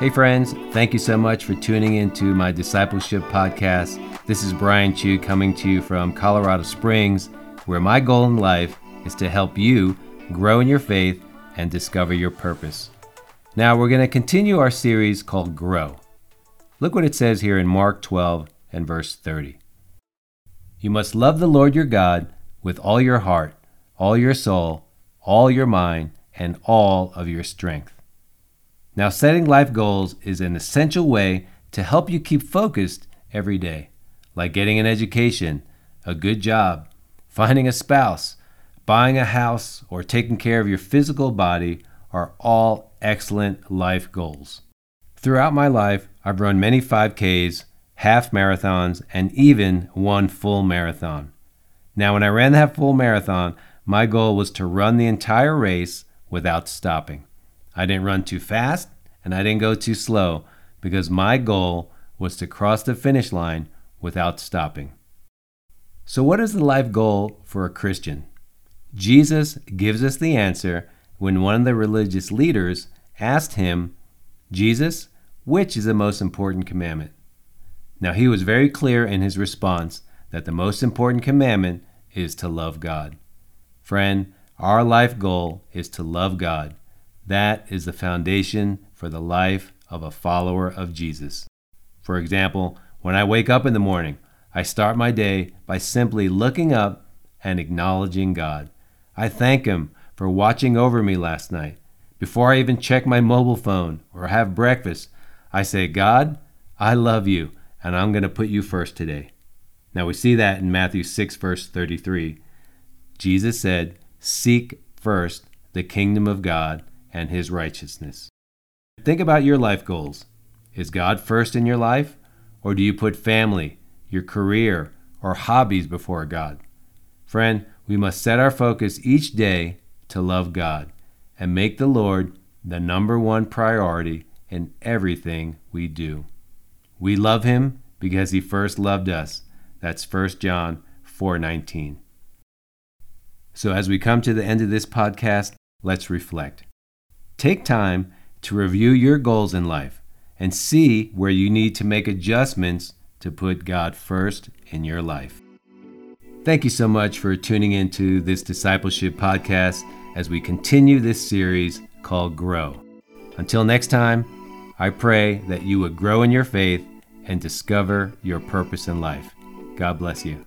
Hey friends, thank you so much for tuning in to my discipleship podcast. This is Brian Chu coming to you from Colorado Springs, where my goal in life is to help you grow in your faith and discover your purpose. Now we're going to continue our series called Grow. Look what it says here in Mark 12 and verse 30. You must love the Lord your God with all your heart, all your soul, all your mind, and all of your strength. Now, setting life goals is an essential way to help you keep focused every day, like getting an education, a good job, finding a spouse, buying a house, or taking care of your physical body are all excellent life goals. Throughout my life, I've run many 5Ks, half marathons, and even one full marathon. Now, when I ran that full marathon, my goal was to run the entire race without stopping. I didn't run too fast and I didn't go too slow because my goal was to cross the finish line without stopping. So what is the life goal for a Christian? Jesus gives us the answer when one of the religious leaders asked him, Jesus, which is the most important commandment? Now he was very clear in his response that the most important commandment is to love God. Friend, our life goal is to love God. That is the foundation for the life of a follower of Jesus. For example, when I wake up in the morning, I start my day by simply looking up and acknowledging God. I thank Him for watching over me last night. Before I even check my mobile phone or have breakfast, I say, God, I love you, and I'm going to put you first today. Now we see that in Matthew 6, verse 33. Jesus said, seek first the kingdom of God and His righteousness. Think about your life goals. Is God first in your life, or do you put family, your career, or hobbies before God? Friend, we must set our focus each day to love God and make the Lord the number one priority in everything we do. We love Him because He first loved us. That's 1 John 4:19. So as we come to the end of this podcast, let's reflect. Take time to review your goals in life and see where you need to make adjustments to put God first in your life. Thank you so much for tuning into this discipleship podcast as we continue this series called Grow. Until next time, I pray that you would grow in your faith and discover your purpose in life. God bless you.